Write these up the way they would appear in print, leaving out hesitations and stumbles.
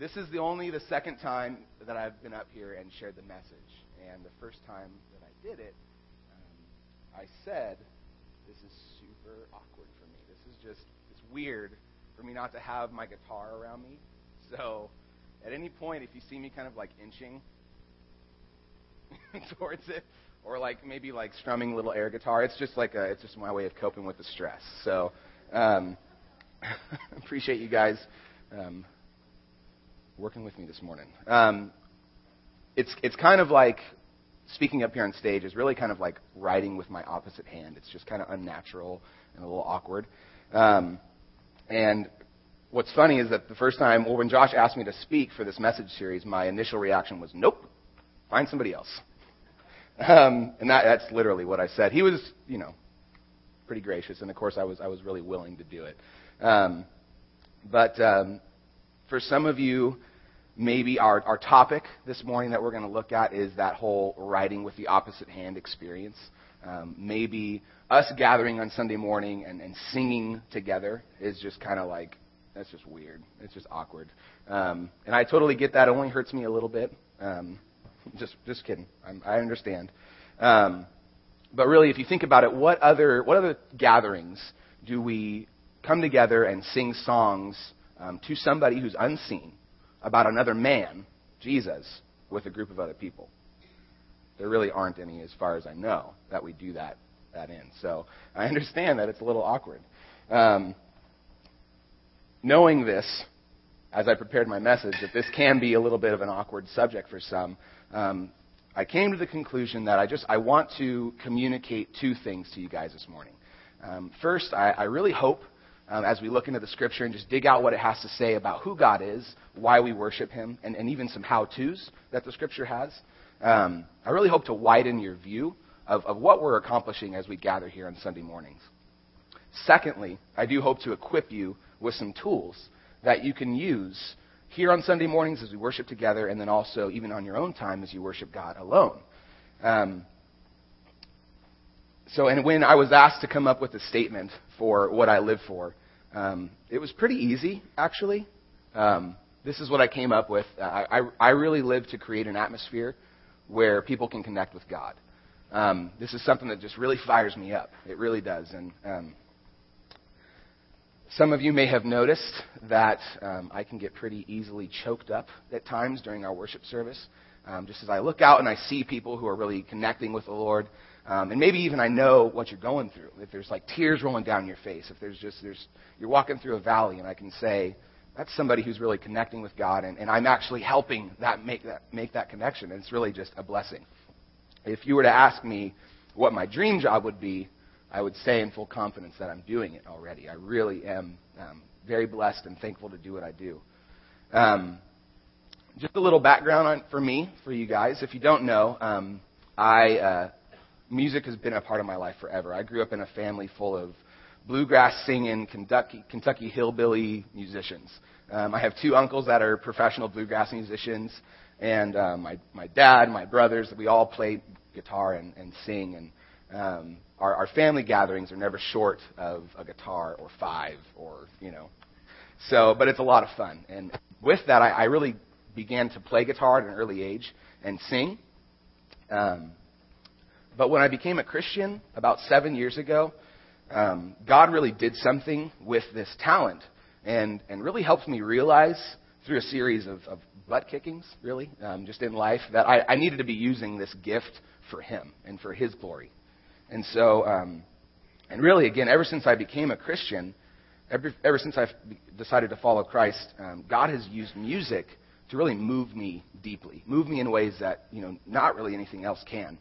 This is the second time that I've been up here and shared the message. And the first time that I did it, I said, this is super awkward for me. It's weird for me not to have my guitar around me. So at any point, if you see me kind of like inching towards it, or like maybe like strumming a little air guitar, it's just my way of coping with the stress. So appreciate you guys working with me this morning. It's kind of like speaking up here on stage is really kind of like writing with my opposite hand. It's just kind of unnatural and a little awkward. And what's funny is that the first time, well, when Josh asked me to speak for this message series, my initial reaction was, nope, find somebody else. And that's literally what I said. He was, pretty gracious. And of course I was really willing to do it. But for some of you, maybe our topic this morning that we're going to look at is that whole writing with the opposite hand experience. Maybe us gathering on Sunday morning and singing together is just kind of like, that's just weird. It's just awkward. And I totally get that. It only hurts me a little bit. Just kidding. I understand. But really, if you think about it, what other gatherings do we come together and sing songs to somebody who's unseen about another man, Jesus, with a group of other people? There really aren't any, as far as I know, that we do that in. So I understand that it's a little awkward. Knowing this, as I prepared my message, that this can be a little bit of an awkward subject for some, I came to the conclusion that I want to communicate two things to you guys this morning. First, I really hope, as we look into the Scripture and just dig out what it has to say about who God is, why we worship Him, and even some how-tos that the Scripture has, I really hope to widen your view of what we're accomplishing as we gather here on Sunday mornings. Secondly, I do hope to equip you with some tools that you can use here on Sunday mornings as we worship together, and then also even on your own time as you worship God alone. And when I was asked to come up with a statement for what I live for, it was pretty easy, actually. This is what I came up with. I really live to create an atmosphere where people can connect with God. This is something that just really fires me up. It really does. And some of you may have noticed that I can get pretty easily choked up at times during our worship service. Just as I look out and I see people who are really connecting with the Lord, and maybe even I know what you're going through. If there's like tears rolling down your face, if you're walking through a valley, and I can say, that's somebody who's really connecting with God, and I'm actually helping make that connection. And it's really just a blessing. If you were to ask me what my dream job would be, I would say in full confidence that I'm doing it already. I really am very blessed and thankful to do what I do. Just a little background for you guys. If you don't know, music has been a part of my life forever. I grew up in a family full of bluegrass singing, Kentucky hillbilly musicians. I have two uncles that are professional bluegrass musicians, and my dad, my brothers, we all play guitar and sing, and our family gatherings are never short of a guitar or five or, So, but it's a lot of fun. And with that, I really began to play guitar at an early age and sing. But when I became a Christian about 7 years ago, God really did something with this talent and really helped me realize through a series of butt kickings, really, just in life, that I needed to be using this gift for Him and for His glory. And so, and really, again, ever since I became a Christian, ever since I've decided to follow Christ, God has used music to really move me deeply, move me in ways that, not really anything else can.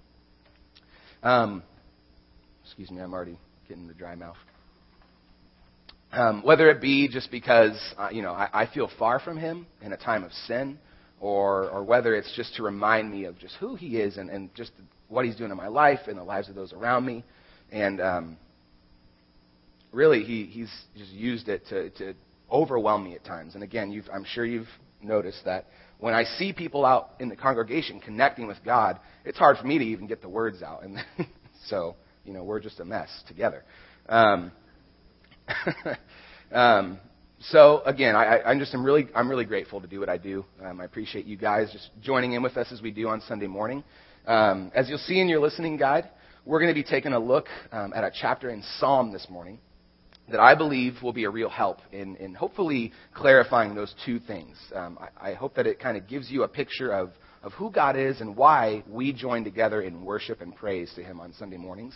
Excuse me, I'm already getting the dry mouth. Whether it be just because, I feel far from Him in a time of sin, or whether it's just to remind me of just who He is and just what He's doing in my life and the lives of those around me. And really, He's just used it to overwhelm me at times. And again, I'm sure you've noticed that when I see people out in the congregation connecting with God, it's hard for me to even get the words out. And so, we're just a mess together. So again, I'm really grateful to do what I do. I appreciate you guys just joining in with us as we do on Sunday morning. As you'll see in your listening guide, we're going to be taking a look at a chapter in Psalm this morning that I believe will be a real help in hopefully clarifying those two things. I hope that it kind of gives you a picture of who God is and why we join together in worship and praise to Him on Sunday mornings.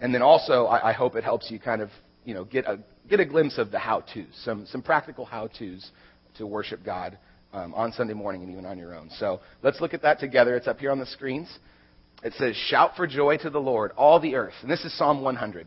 And then also, I hope it helps you kind of, you know, get a glimpse of the how-tos, some practical how-tos to worship God on Sunday morning and even on your own. So let's look at that together. It's up here on the screens. It says, "Shout for joy to the Lord, all the earth." And this is Psalm 100.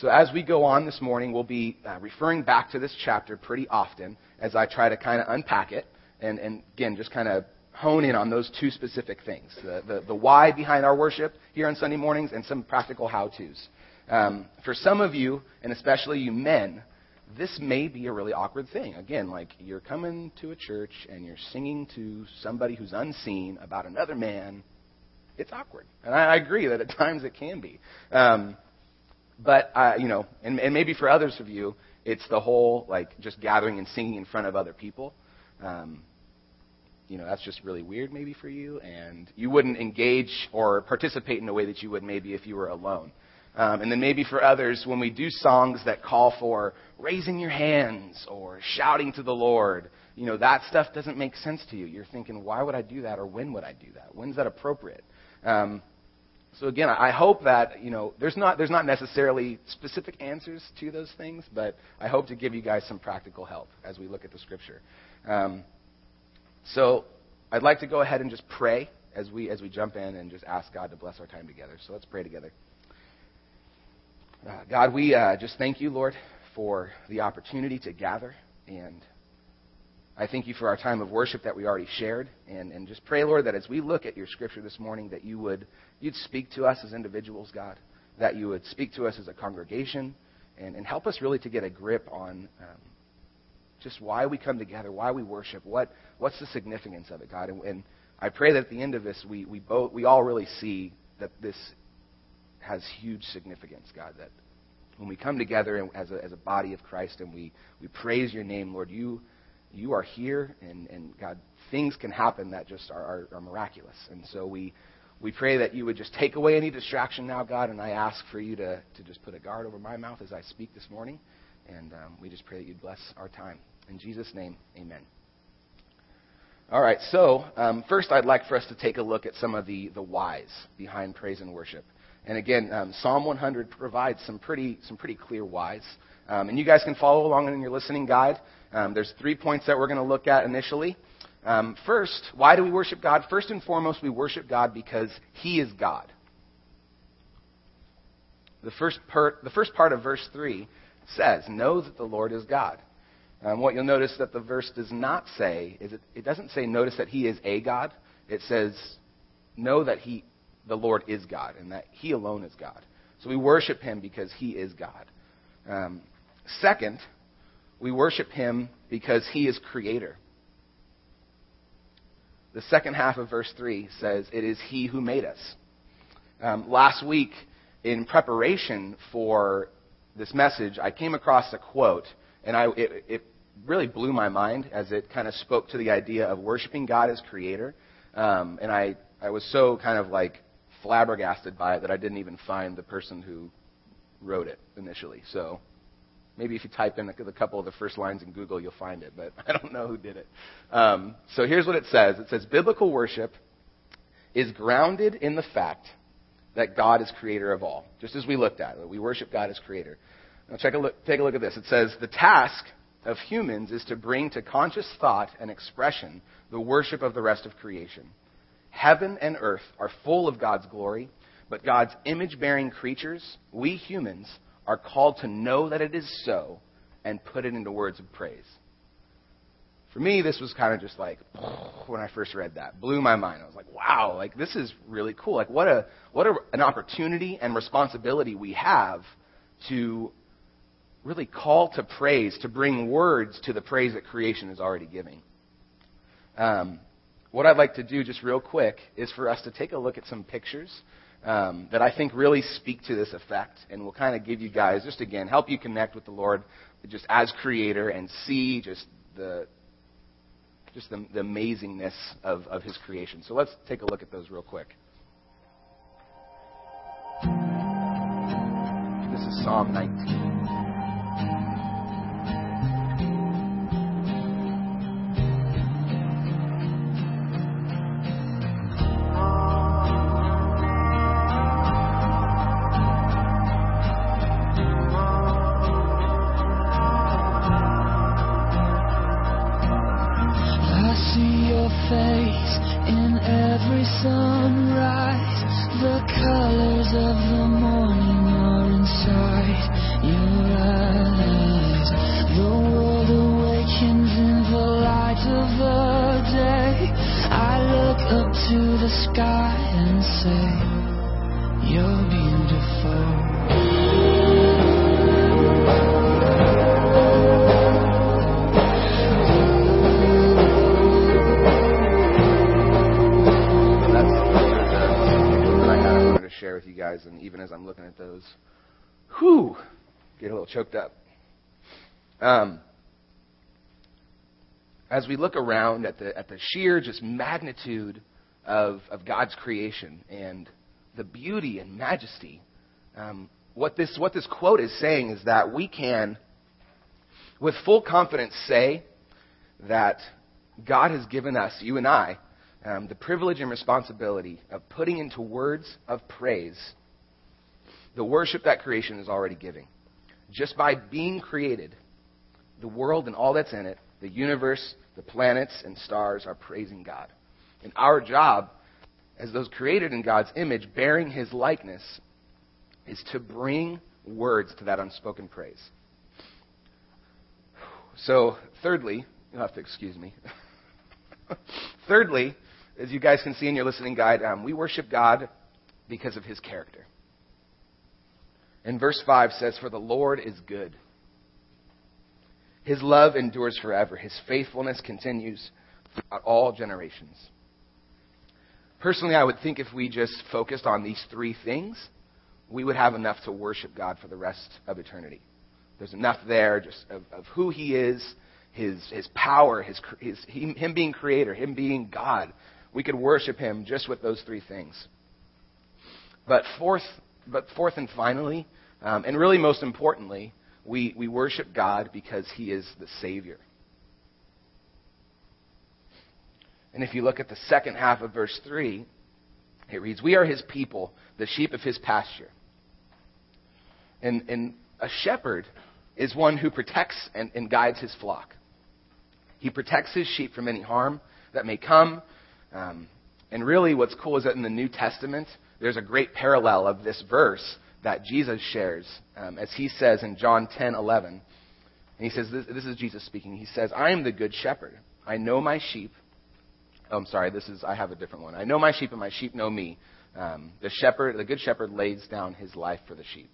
So as we go on this morning, we'll be referring back to this chapter pretty often as I try to kind of unpack it and again, just kind of hone in on those two specific things, the why behind our worship here on Sunday mornings and some practical how-tos. For some of you, and especially you men, this may be a really awkward thing. Again, like you're coming to a church and you're singing to somebody who's unseen about another man. It's awkward. And I agree that at times it can be. But, you know, and maybe for others of you, it's the whole, like, just gathering and singing in front of other people. You know, that's just really weird maybe for you. And you wouldn't engage or participate in a way that you would maybe if you were alone. And then maybe for others, when we do songs that call for raising your hands or shouting to the Lord, you know, that stuff doesn't make sense to you. You're thinking, why would I do that, or when would I do that? When's that appropriate? So again, I hope that, you know, there's not necessarily specific answers to those things, but I hope to give you guys some practical help as we look at the Scripture. So I'd like to go ahead and just pray as we jump in and just ask God to bless our time together. So let's pray together. God, we just thank you, Lord, for the opportunity to gather. And I thank you for our time of worship that we already shared. And just pray, Lord, that as we look at your Scripture this morning, that you'd speak to us as individuals, God, that you would speak to us as a congregation and help us really to get a grip on just why we come together, why we worship, what's the significance of it, God. And I pray that at the end of this, we all really see that this has huge significance, God, that when we come together as a body of Christ and we praise your name, Lord, you are here, and God, things can happen that just are miraculous. And so we pray that you would just take away any distraction now, God, and I ask for you to just put a guard over my mouth as I speak this morning, and we just pray that you'd bless our time. In Jesus' name, amen. All right, so first I'd like for us to take a look at some of the whys behind praise and worship. And again, Psalm 100 provides some pretty clear whys. And you guys can follow along in your listening guide. There's 3 points that we're going to look at initially. First, why do we worship God? First and foremost, we worship God because He is God. The first part of verse 3 says, "Know that the Lord is God." What you'll notice that the verse does not say is it doesn't say notice that He is a God. It says, "Know that the Lord is God," and that He alone is God. So we worship Him because He is God. Second, we worship Him because He is Creator. The second half of verse 3 says, "It is He who made us." Last week, in preparation for this message, I came across a quote, and it really blew my mind as it kind of spoke to the idea of worshiping God as Creator. And I was so kind of like flabbergasted by it that I didn't even find the person who wrote it initially. So maybe if you type in a couple of the first lines in Google, you'll find it, but I don't know who did it. So here's what it says. It says, "Biblical worship is grounded in the fact that God is Creator of all," just as we looked at it. We worship God as Creator. Now take a look at this. It says, "The task of humans is to bring to conscious thought and expression the worship of the rest of creation. Heaven and earth are full of God's glory, but God's image-bearing creatures, we humans, are called to know that it is so and put it into words of praise." For me, this was kind of just like, when I first read that, blew my mind. I was like, wow, like this is really cool. Like what an opportunity and responsibility we have to really call to praise, to bring words to the praise that creation is already giving. What I'd like to do just real quick is for us to take a look at some pictures that I think really speak to this effect, and will kind of give you guys, just again, help you connect with the Lord just as creator and see just the amazingness of his creation. So let's take a look at those real quick. This is Psalm 19. And even as I'm looking at those, get a little choked up. As we look around at the sheer just magnitude of God's creation and the beauty and majesty, what this quote is saying is that we can, with full confidence, say that God has given us, you and I, the privilege and responsibility of putting into words of praise the worship that creation is already giving. Just by being created, the world and all that's in it, the universe, the planets and stars are praising God. And our job, as those created in God's image, bearing his likeness, is to bring words to that unspoken praise. So, thirdly, you'll have to excuse me. Thirdly, as you guys can see in your listening guide, we worship God because of his character. And verse 5 says, "For the Lord is good. His love endures forever. His faithfulness continues throughout all generations." Personally, I would think if we just focused on these three things, we would have enough to worship God for the rest of eternity. There's enough there just of who he is, his power, him being creator, him being God. We could worship him just with those three things. But fourth and finally, and really most importantly, we worship God because he is the Savior. And if you look at the second half of verse 3, it reads, "We are his people, the sheep of his pasture." And a shepherd is one who protects and guides his flock. He protects his sheep from any harm that may come. And really what's cool is that in the New Testament, there's a great parallel of this verse that Jesus shares, as he says in John 10:11. And he says, this is Jesus speaking. He says, "I am the good shepherd. I know my sheep." Oh, I'm sorry, I have a different one. "I know my sheep and my sheep know me. The good shepherd lays down his life for the sheep."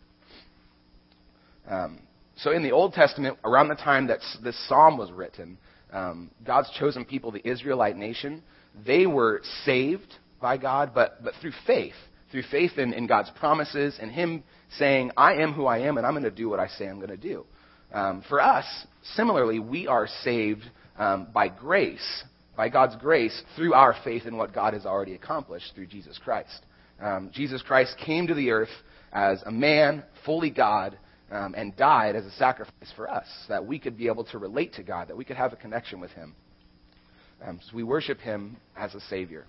So in the Old Testament, around the time that this psalm was written, God's chosen people, the Israelite nation, they were saved by God, but through faith in God's promises and him saying, "I am who I am, and I'm going to do what I say I'm going to do." For us, similarly, we are saved by God's grace, through our faith in what God has already accomplished through Jesus Christ. Jesus Christ came to the earth as a man, fully God, and died as a sacrifice for us, so that we could be able to relate to God, that we could have a connection with him. So we worship him as a Savior.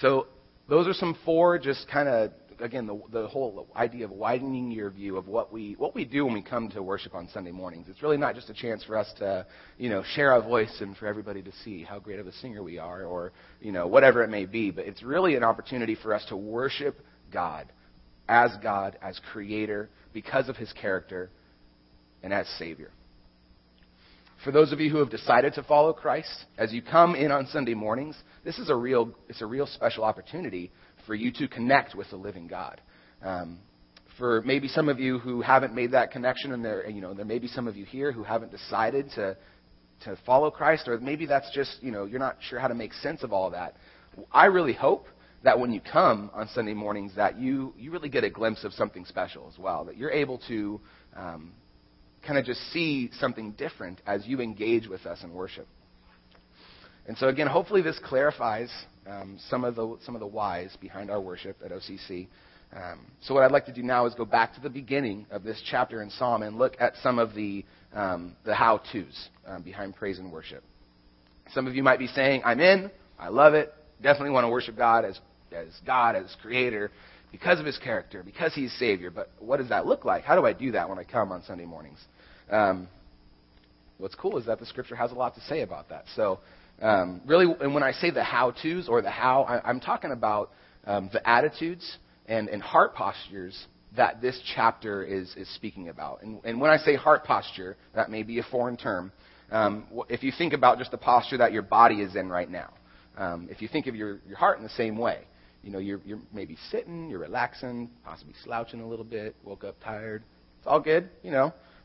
So those are some four, just kind of, again, the whole idea of widening your view of what we do when we come to worship on Sunday mornings. It's really not just a chance for us to, share our voice and for everybody to see how great of a singer we are, or, whatever it may be. But it's really an opportunity for us to worship God, as creator, because of his character, and as Savior. For those of you who have decided to follow Christ, as you come in on Sunday mornings, this is a real special opportunity for you to connect with the living God. For maybe some of you who haven't made that connection, and there may be some of you here who haven't decided to follow Christ, or maybe that's just, you're not sure how to make sense of all that. I really hope that when you come on Sunday mornings that you really get a glimpse of something special as well, that you're able to kind of just see something different as you engage with us in worship. And so again, hopefully this clarifies some of the whys behind our worship at OCC. So what I'd like to do now is go back to the beginning of this chapter in Psalm and look at some of the how-tos behind praise and worship. Some of you might be saying, I'm in, I love it, definitely want to worship God as God, as Creator, because of His character, because He's Savior. But what does that look like? How do I do that when I come on Sunday mornings? What's cool is that the Scripture has a lot to say about that. So really, and when I say the how-tos or the how, I'm talking about the attitudes and heart postures that this chapter is speaking about. And when I say heart posture, that may be a foreign term. If you think about just the posture that your body is in right now, if you think of your heart in the same way, you're maybe sitting, you're relaxing, possibly slouching a little bit, woke up tired. It's all good,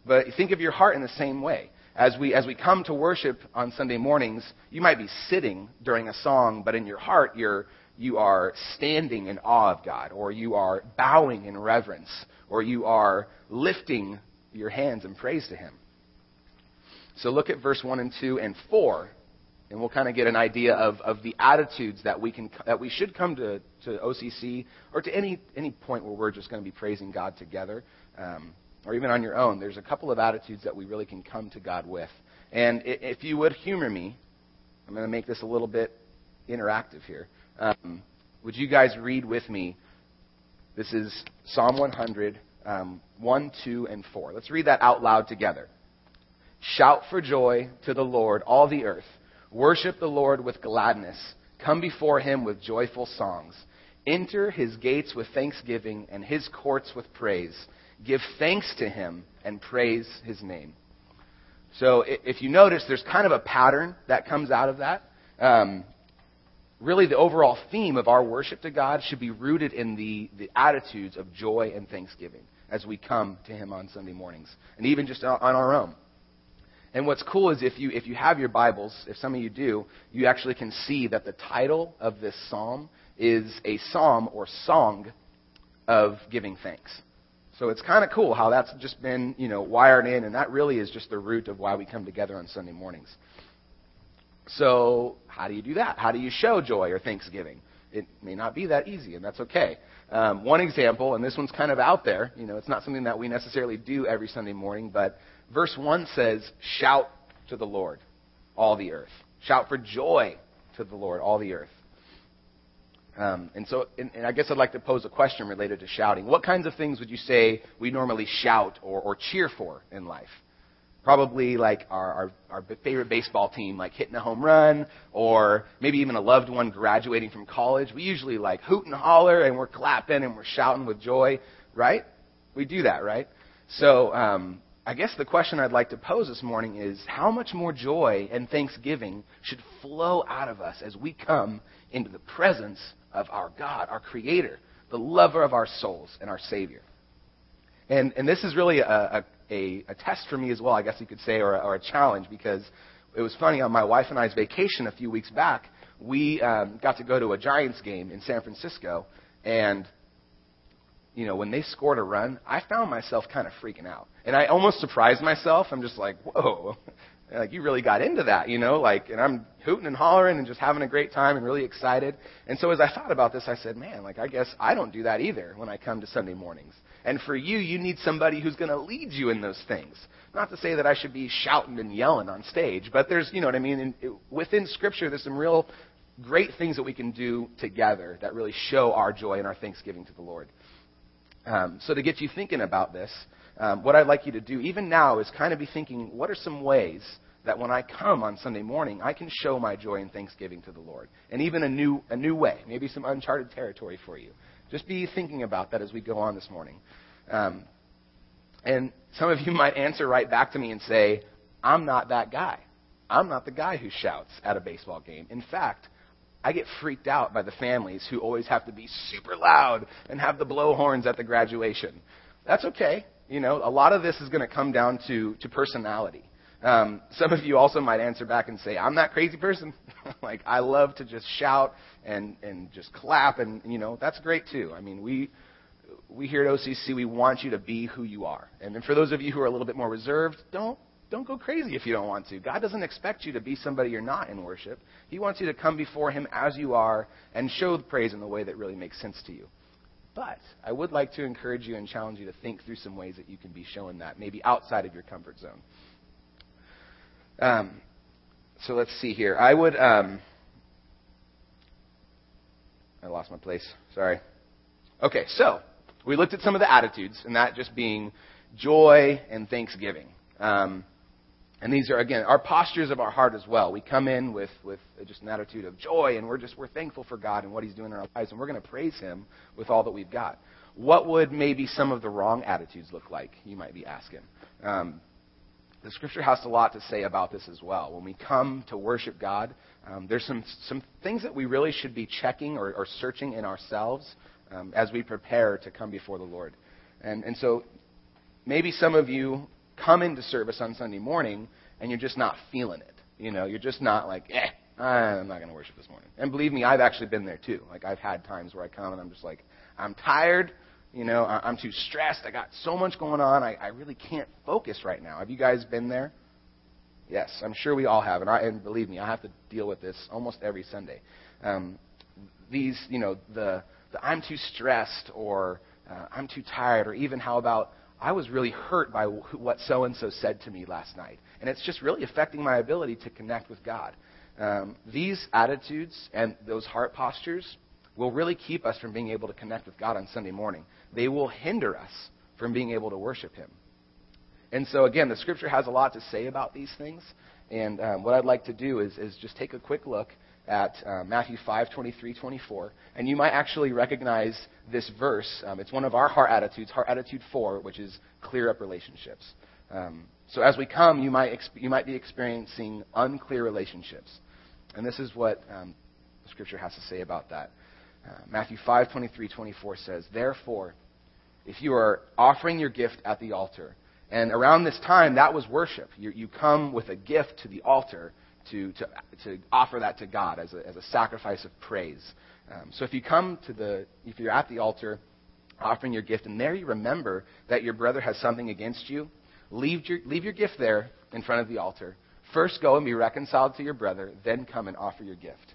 but think of your heart in the same way. As we come to worship on Sunday mornings, you might be sitting during a song, but in your heart, you are standing in awe of God, or you are bowing in reverence, or you are lifting your hands in praise to Him. So look at verse 1 and 2 and 4, and we'll kind of get an idea of the attitudes that we should come to OCC or to any point where we're just going to be praising God together, or even on your own. There's a couple of attitudes that we really can come to God with. And if you would humor me, I'm going to make this a little bit interactive here. Would you guys read with me? This is Psalm 100, 1, 2, and 4. Let's read that out loud together. Shout for joy to the Lord, all the earth. Worship the Lord with gladness. Come before Him with joyful songs. Enter His gates with thanksgiving and His courts with praise. Give thanks to Him and praise His name. So if you notice, there's kind of a pattern that comes out of that. Really, the overall theme of our worship to God should be rooted in the attitudes of joy and thanksgiving as we come to Him on Sunday mornings, and even just on our own. And what's cool is if you have your Bibles, if some of you do, you actually can see that the title of this psalm is a psalm or song of giving thanks. So it's kind of cool how that's just been, wired in, and that really is just the root of why we come together on Sunday mornings. So how do you do that? How do you show joy or thanksgiving? It may not be that easy, and that's okay. One example, and this one's kind of out there. It's not something that we necessarily do every Sunday morning, but verse 1 says, shout to the Lord, all the earth. Shout for joy to the Lord, all the earth. And I guess I'd like to pose a question related to shouting. What kinds of things would you say we normally shout or cheer for in life? Probably like our favorite baseball team, like hitting a home run, or maybe even a loved one graduating from college. We usually like hoot and holler, and we're clapping and we're shouting with joy, right? We do that, right? So I guess the question I'd like to pose this morning is, how much more joy and thanksgiving should flow out of us as we come into the presence of our God, our Creator, the lover of our souls and our Savior? And this is really a test for me as well, I guess you could say, or a challenge, because it was funny. On my wife and I's vacation a few weeks back, we got to go to a Giants game in San Francisco, and when they scored a run, I found myself kind of freaking out, and I almost surprised myself. I'm just like, whoa, like you really got into that, and I'm hooting and hollering and just having a great time and really excited. And so as I thought about this, I said, man, I guess I don't do that either when I come to Sunday mornings. And for you need somebody who's going to lead you in those things. Not to say that I should be shouting and yelling on stage, but there's, within Scripture, there's some real great things that we can do together that really show our joy and our thanksgiving to the Lord. So to get you thinking about this, what I'd like you to do even now is kind of be thinking, what are some ways that when I come on Sunday morning, I can show my joy and thanksgiving to the Lord? And even a new way, maybe some uncharted territory for you. Just be thinking about that as we go on this morning. And some of you might answer right back to me and say, I'm not that guy. I'm not the guy who shouts at a baseball game. In fact, I get freaked out by the families who always have to be super loud and have the blow horns at the graduation. That's okay. You know, a lot of this is going to come down to personality. Some of you also might answer back and say, I'm that crazy person. Like, I love to just shout and just clap, and, you know, that's great too. I mean, we here at OCC, we want you to be who you are. And then for those of you who are a little bit more reserved, don't go crazy if you don't want to. God doesn't expect you to be somebody you're not in worship. He wants you to come before him as you are and show the praise in the way that really makes sense to you. But I would like to encourage you and challenge you to think through some ways that you can be showing that, maybe outside of your comfort zone. So let's see here. I lost my place. Sorry. Okay, so we looked at some of the attitudes, and that just being joy and thanksgiving. And these are, again, our postures of our heart as well. We come in with just an attitude of joy, and we're thankful for God and what he's doing in our lives, and we're going to praise him with all that we've got. What would maybe some of the wrong attitudes look like, you might be asking. The scripture has a lot to say about this as well. When we come to worship God, there's some things that we really should be checking or searching in ourselves as we prepare to come before the Lord. And so maybe some of you come into service on Sunday morning and you're just not feeling it. You know, you're just not like, I'm not going to worship this morning. And believe me, I've actually been there too. Like, I've had times where I come and I'm just like, I'm tired. You know, I'm too stressed. I got so much going on. I really can't focus right now. Have you guys been there? Yes, I'm sure we all have. And believe me, I have to deal with this almost every Sunday. These, you know, the I'm too stressed, or I'm too tired, or even how about I was really hurt by what so-and-so said to me last night. And it's just really affecting my ability to connect with God. These attitudes and those heart postures will really keep us from being able to connect with God on Sunday morning. They will hinder us from being able to worship him. And so, again, the scripture has a lot to say about these things. And what I'd like to do is just take a quick look at Matthew 5:23-24. And you might actually recognize this verse. It's one of our heart attitudes, heart attitude 4, which is clear up relationships. So as we come, you might be experiencing unclear relationships. And this is what the scripture has to say about that. Matthew 5:23-24 says, "Therefore, if you are offering your gift at the altar," and around this time, that was worship. You come with a gift to the altar to offer that to God as a sacrifice of praise. So if you come if you're at the altar offering your gift, and there you remember that your brother has something against you, leave your gift there in front of the altar. First go and be reconciled to your brother, then come and offer your gift.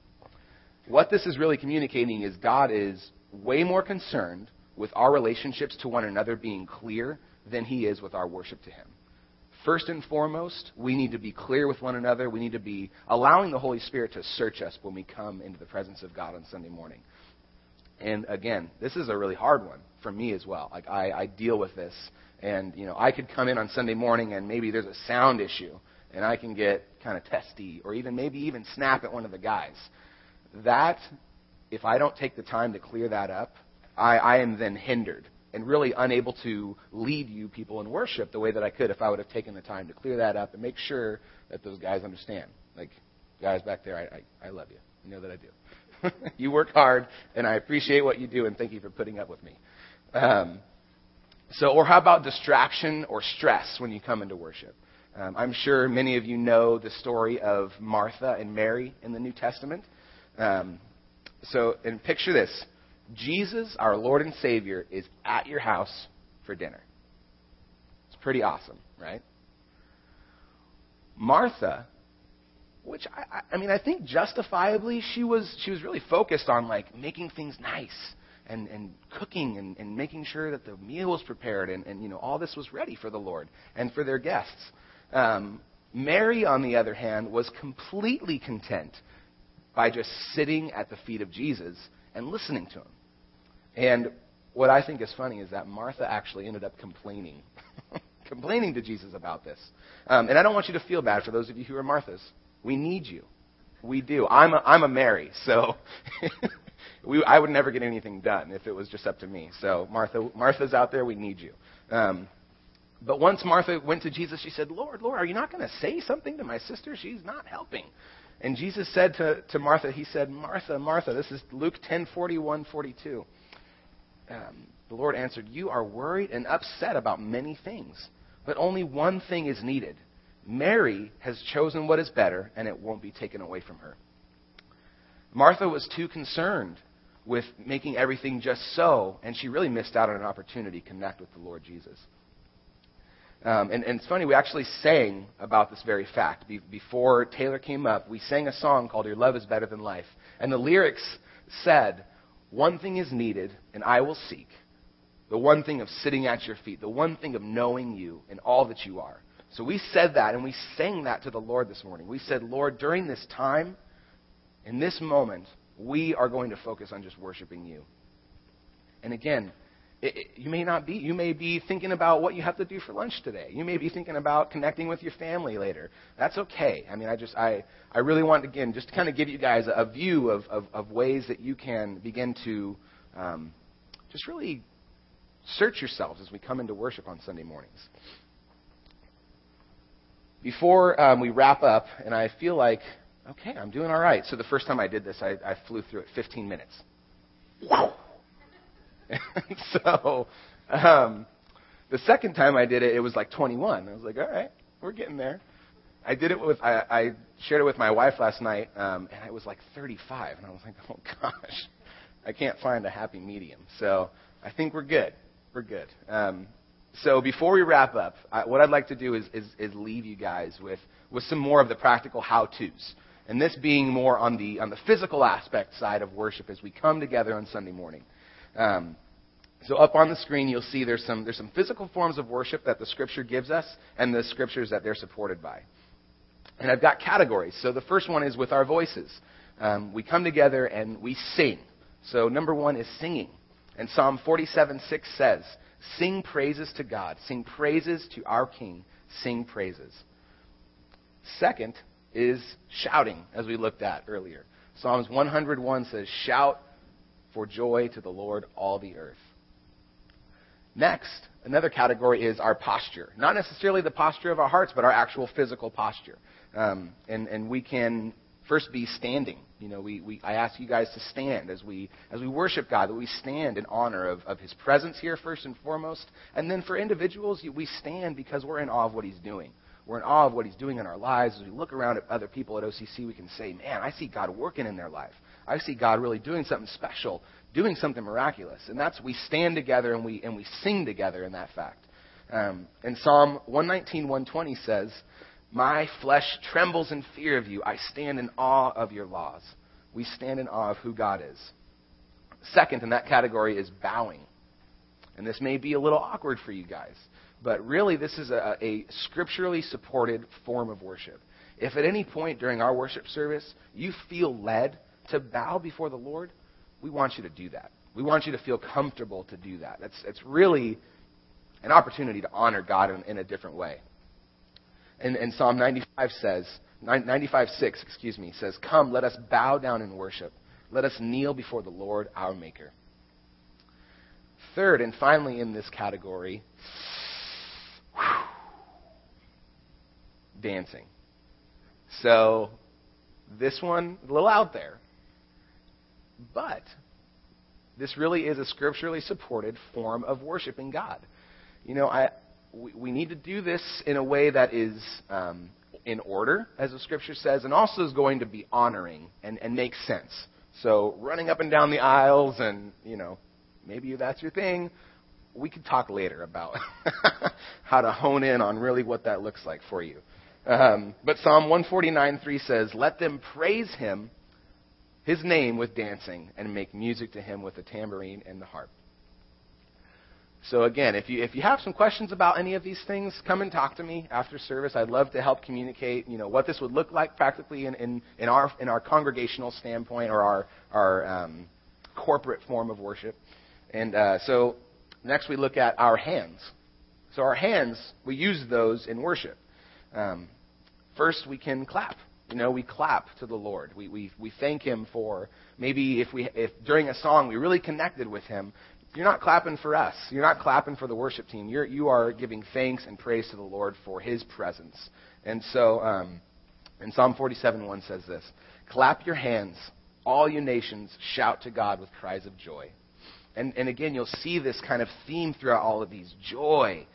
What this is really communicating is God is way more concerned with our relationships to one another being clear than he is with our worship to him. First and foremost, we need to be clear with one another. We need to be allowing the Holy Spirit to search us when we come into the presence of God on Sunday morning. And again, this is a really hard one for me as well. Like, I deal with this, and, you know, I could come in on Sunday morning and maybe there's a sound issue and I can get kind of testy, or even maybe even snap at one of the guys. That, if I don't take the time to clear that up, I am then hindered and really unable to lead you people in worship the way that I could if I would have taken the time to clear that up and make sure that those guys understand. Like, guys back there, I love you. You know that I do. You work hard, and I appreciate what you do, and thank you for putting up with me. Or how about distraction or stress when you come into worship? I'm sure many of you know the story of Martha and Mary in the New Testament. And picture this. Jesus, our Lord and Savior, is at your house for dinner. It's pretty awesome, right? Martha, which I think justifiably, she was really focused on, like, making things nice and cooking and making sure that the meal was prepared and you know, all this was ready for the Lord and for their guests. Mary, on the other hand, was completely content by just sitting at the feet of Jesus and listening to him. And what I think is funny is that Martha actually ended up complaining to Jesus about this. And I don't want you to feel bad for those of you who are Marthas. We need you. We do. I'm a Mary, so I would never get anything done if it was just up to me. So Martha's out there. We need you. But once Martha went to Jesus, she said, Lord, are you not going to say something to my sister? She's not helping. And Jesus said to Martha, he said, Martha, this is Luke 10:41-42. The Lord answered, you are worried and upset about many things, but only one thing is needed. Mary has chosen what is better, and it won't be taken away from her. Martha was too concerned with making everything just so, and she really missed out on an opportunity to connect with the Lord Jesus. And it's funny, we actually sang about this very fact. Before Taylor came up, we sang a song called Your Love is Better Than Life. And the lyrics said, one thing is needed, and I will seek. The one thing of sitting at your feet. The one thing of knowing you and all that you are. So we said that, and we sang that to the Lord this morning. We said, Lord, during this time, in this moment, we are going to focus on just worshiping you. And again, you may be thinking about what you have to do for lunch today. You may be thinking about connecting with your family later. That's okay. I mean, I really want, again, just to kind of give you guys a view of ways that you can begin to just really search yourselves as we come into worship on Sunday mornings. Before we wrap up, and I feel like, okay, I'm doing all right. So the first time I did this, I flew through it 15 minutes. Wow! So the second time I did it, it was like 21. I was like, all right, we're getting there. I did it with, I shared it with my wife last night, and it was like 35. And I was like, oh, gosh, I can't find a happy medium. So I think we're good. We're good. So before we wrap up, what I'd like to do is leave you guys with some more of the practical how-tos. And this being more on the physical aspect side of worship as we come together on Sunday morning. So up on the screen, you'll see there's some physical forms of worship that the Scripture gives us and the Scriptures that they're supported by. And I've got categories. So the first one is with our voices. We come together and we sing. So number one is singing. And Psalm 47:6 says, sing praises to God. Sing praises to our King. Sing praises. Second is shouting, as we looked at earlier. Psalms 101 says, shout for joy to the Lord, all the earth. Next, another category is our posture. Not necessarily the posture of our hearts, but our actual physical posture. And we can first be standing. You know, I ask you guys to stand as we worship God, that we stand in honor of His presence here first and foremost. And then for individuals, we stand because we're in awe of what He's doing. We're in awe of what He's doing in our lives. As we look around at other people at OCC, we can say, man, I see God working in their life. I see God really doing something special, doing something miraculous. And that's, we stand together and we sing together in that fact. And Psalm 119:120 says, my flesh trembles in fear of you. I stand in awe of your laws. We stand in awe of who God is. Second in that category is bowing. And this may be a little awkward for you guys, but really this is a scripturally supported form of worship. If at any point during our worship service you feel led to bow before the Lord, we want you to do that. We want you to feel comfortable to do that. It's really an opportunity to honor God in a different way. And Psalm 95:6 says, come, let us bow down in worship. Let us kneel before the Lord, our Maker. Third, and finally in this category, dancing. So this one, a little out there. But this really is a scripturally supported form of worshiping God. You know, we need to do this in a way that is in order, as the Scripture says, and also is going to be honoring and make sense. So running up and down the aisles and, you know, maybe that's your thing. We could talk later about how to hone in on really what that looks like for you. But Psalm 149:3 says, let them praise him, his name with dancing, and make music to him with the tambourine and the harp. So again, if you have some questions about any of these things, come and talk to me after service. I'd love to help communicate, you know, what this would look like practically in our congregational standpoint or our corporate form of worship. And so next we look at our hands. So our hands, we use those in worship. First, we can clap. You know, we clap to the Lord. We thank him for maybe if during a song we really connected with him. You're not clapping for us. You're not clapping for the worship team. You are giving thanks and praise to the Lord for his presence. And so, and Psalm 47:1 says this, "Clap your hands, all you nations, shout to God with cries of joy." And again, you'll see this kind of theme throughout all of these: joy,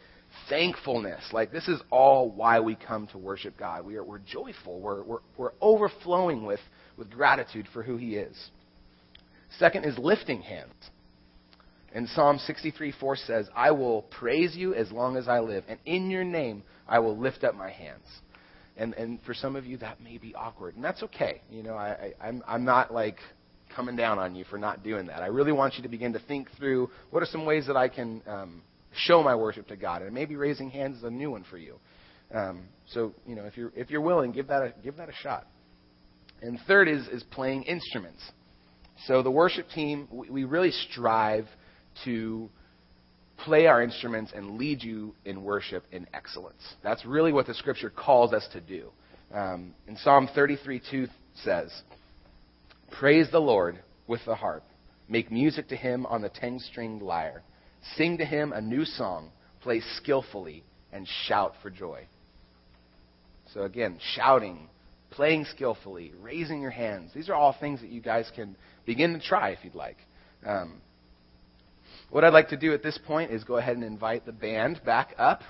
thankfulness. Like, this is all why we come to worship God. We're joyful. We're overflowing with gratitude for who he is. Second is lifting hands. And Psalm 63:4 says, "I will praise you as long as I live, and in your name I will lift up my hands." And for some of you, that may be awkward, and that's okay. You know, I'm not like coming down on you for not doing that. I really want you to begin to think through what are some ways that I can show my worship to God, and maybe raising hands is a new one for you. So you know, if you're willing, give that a shot. And third is playing instruments. So the worship team, we really strive to play our instruments and lead you in worship in excellence. That's really what the Scripture calls us to do. And Psalm 33:2 says, "Praise the Lord with the harp. Make music to him on the 10-stringed lyre. Sing to him a new song. Play skillfully and shout for joy." So again, shouting, playing skillfully, raising your hands. These are all things that you guys can begin to try if you'd like. What I'd like to do at this point is go ahead and invite the band back up.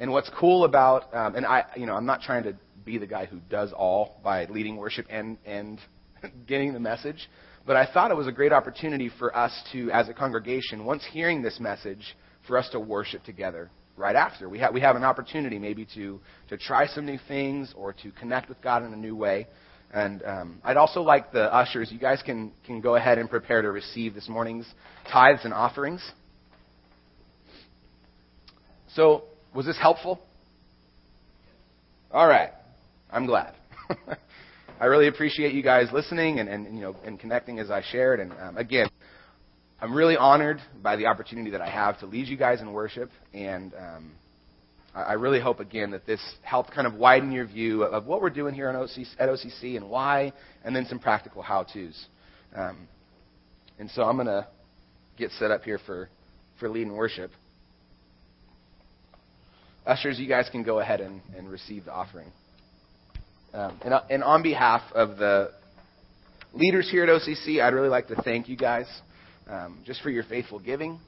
And what's cool about, I'm not trying to be the guy who does all by leading worship and getting the message, but I thought it was a great opportunity for us to, as a congregation, once hearing this message, for us to worship together right after. We have an opportunity maybe to try some new things or to connect with God in a new way. And I'd also like the ushers, you guys can go ahead and prepare to receive this morning's tithes and offerings. So, was this helpful? All right. I'm glad. I really appreciate you guys listening and connecting as I shared. And again, I'm really honored by the opportunity that I have to lead you guys in worship. And I really hope, again, that this helped kind of widen your view of what we're doing here at OCC and why, and then some practical how-tos. And so I'm going to get set up here for leading worship. Ushers, you guys can go ahead and receive the offering. And on behalf of the leaders here at OCC, I'd really like to thank you guys just for your faithful giving.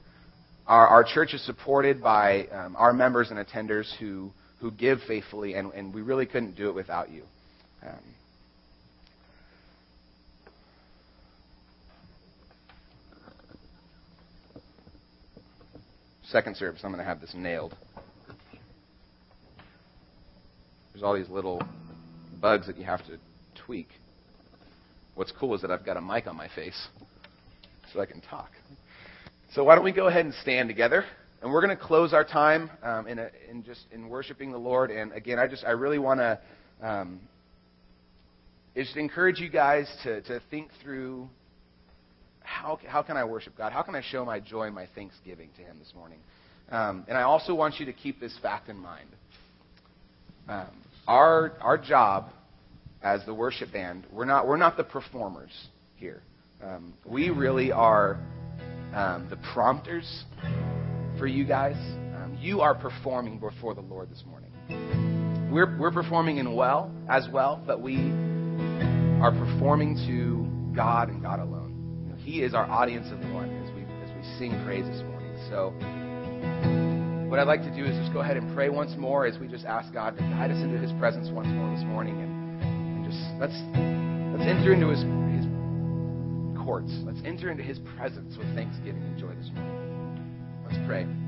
Our church is supported by our members and attenders who give faithfully, and we really couldn't do it without you. Second service, I'm going to have this nailed. There's all these little bugs that you have to tweak. What's cool is that I've got a mic on my face so I can talk. So why don't we go ahead and stand together, and we're going to close our time in worshiping the Lord. And again, I really want to just encourage you guys to think through how can I worship God? How can I show my joy and my thanksgiving to him this morning? And I also want you to keep this fact in mind. Our job as the worship band, we're not the performers here. We really are the prompters for you guys. You are performing before the Lord this morning. We're performing as well, but we are performing to God and God alone. You know, he is our audience of one as we sing praise this morning. So, what I'd like to do is just go ahead and pray once more as we just ask God to guide us into his presence once more this morning. And just let's enter into his courts. Let's enter into his presence with thanksgiving and joy this morning. Let's pray.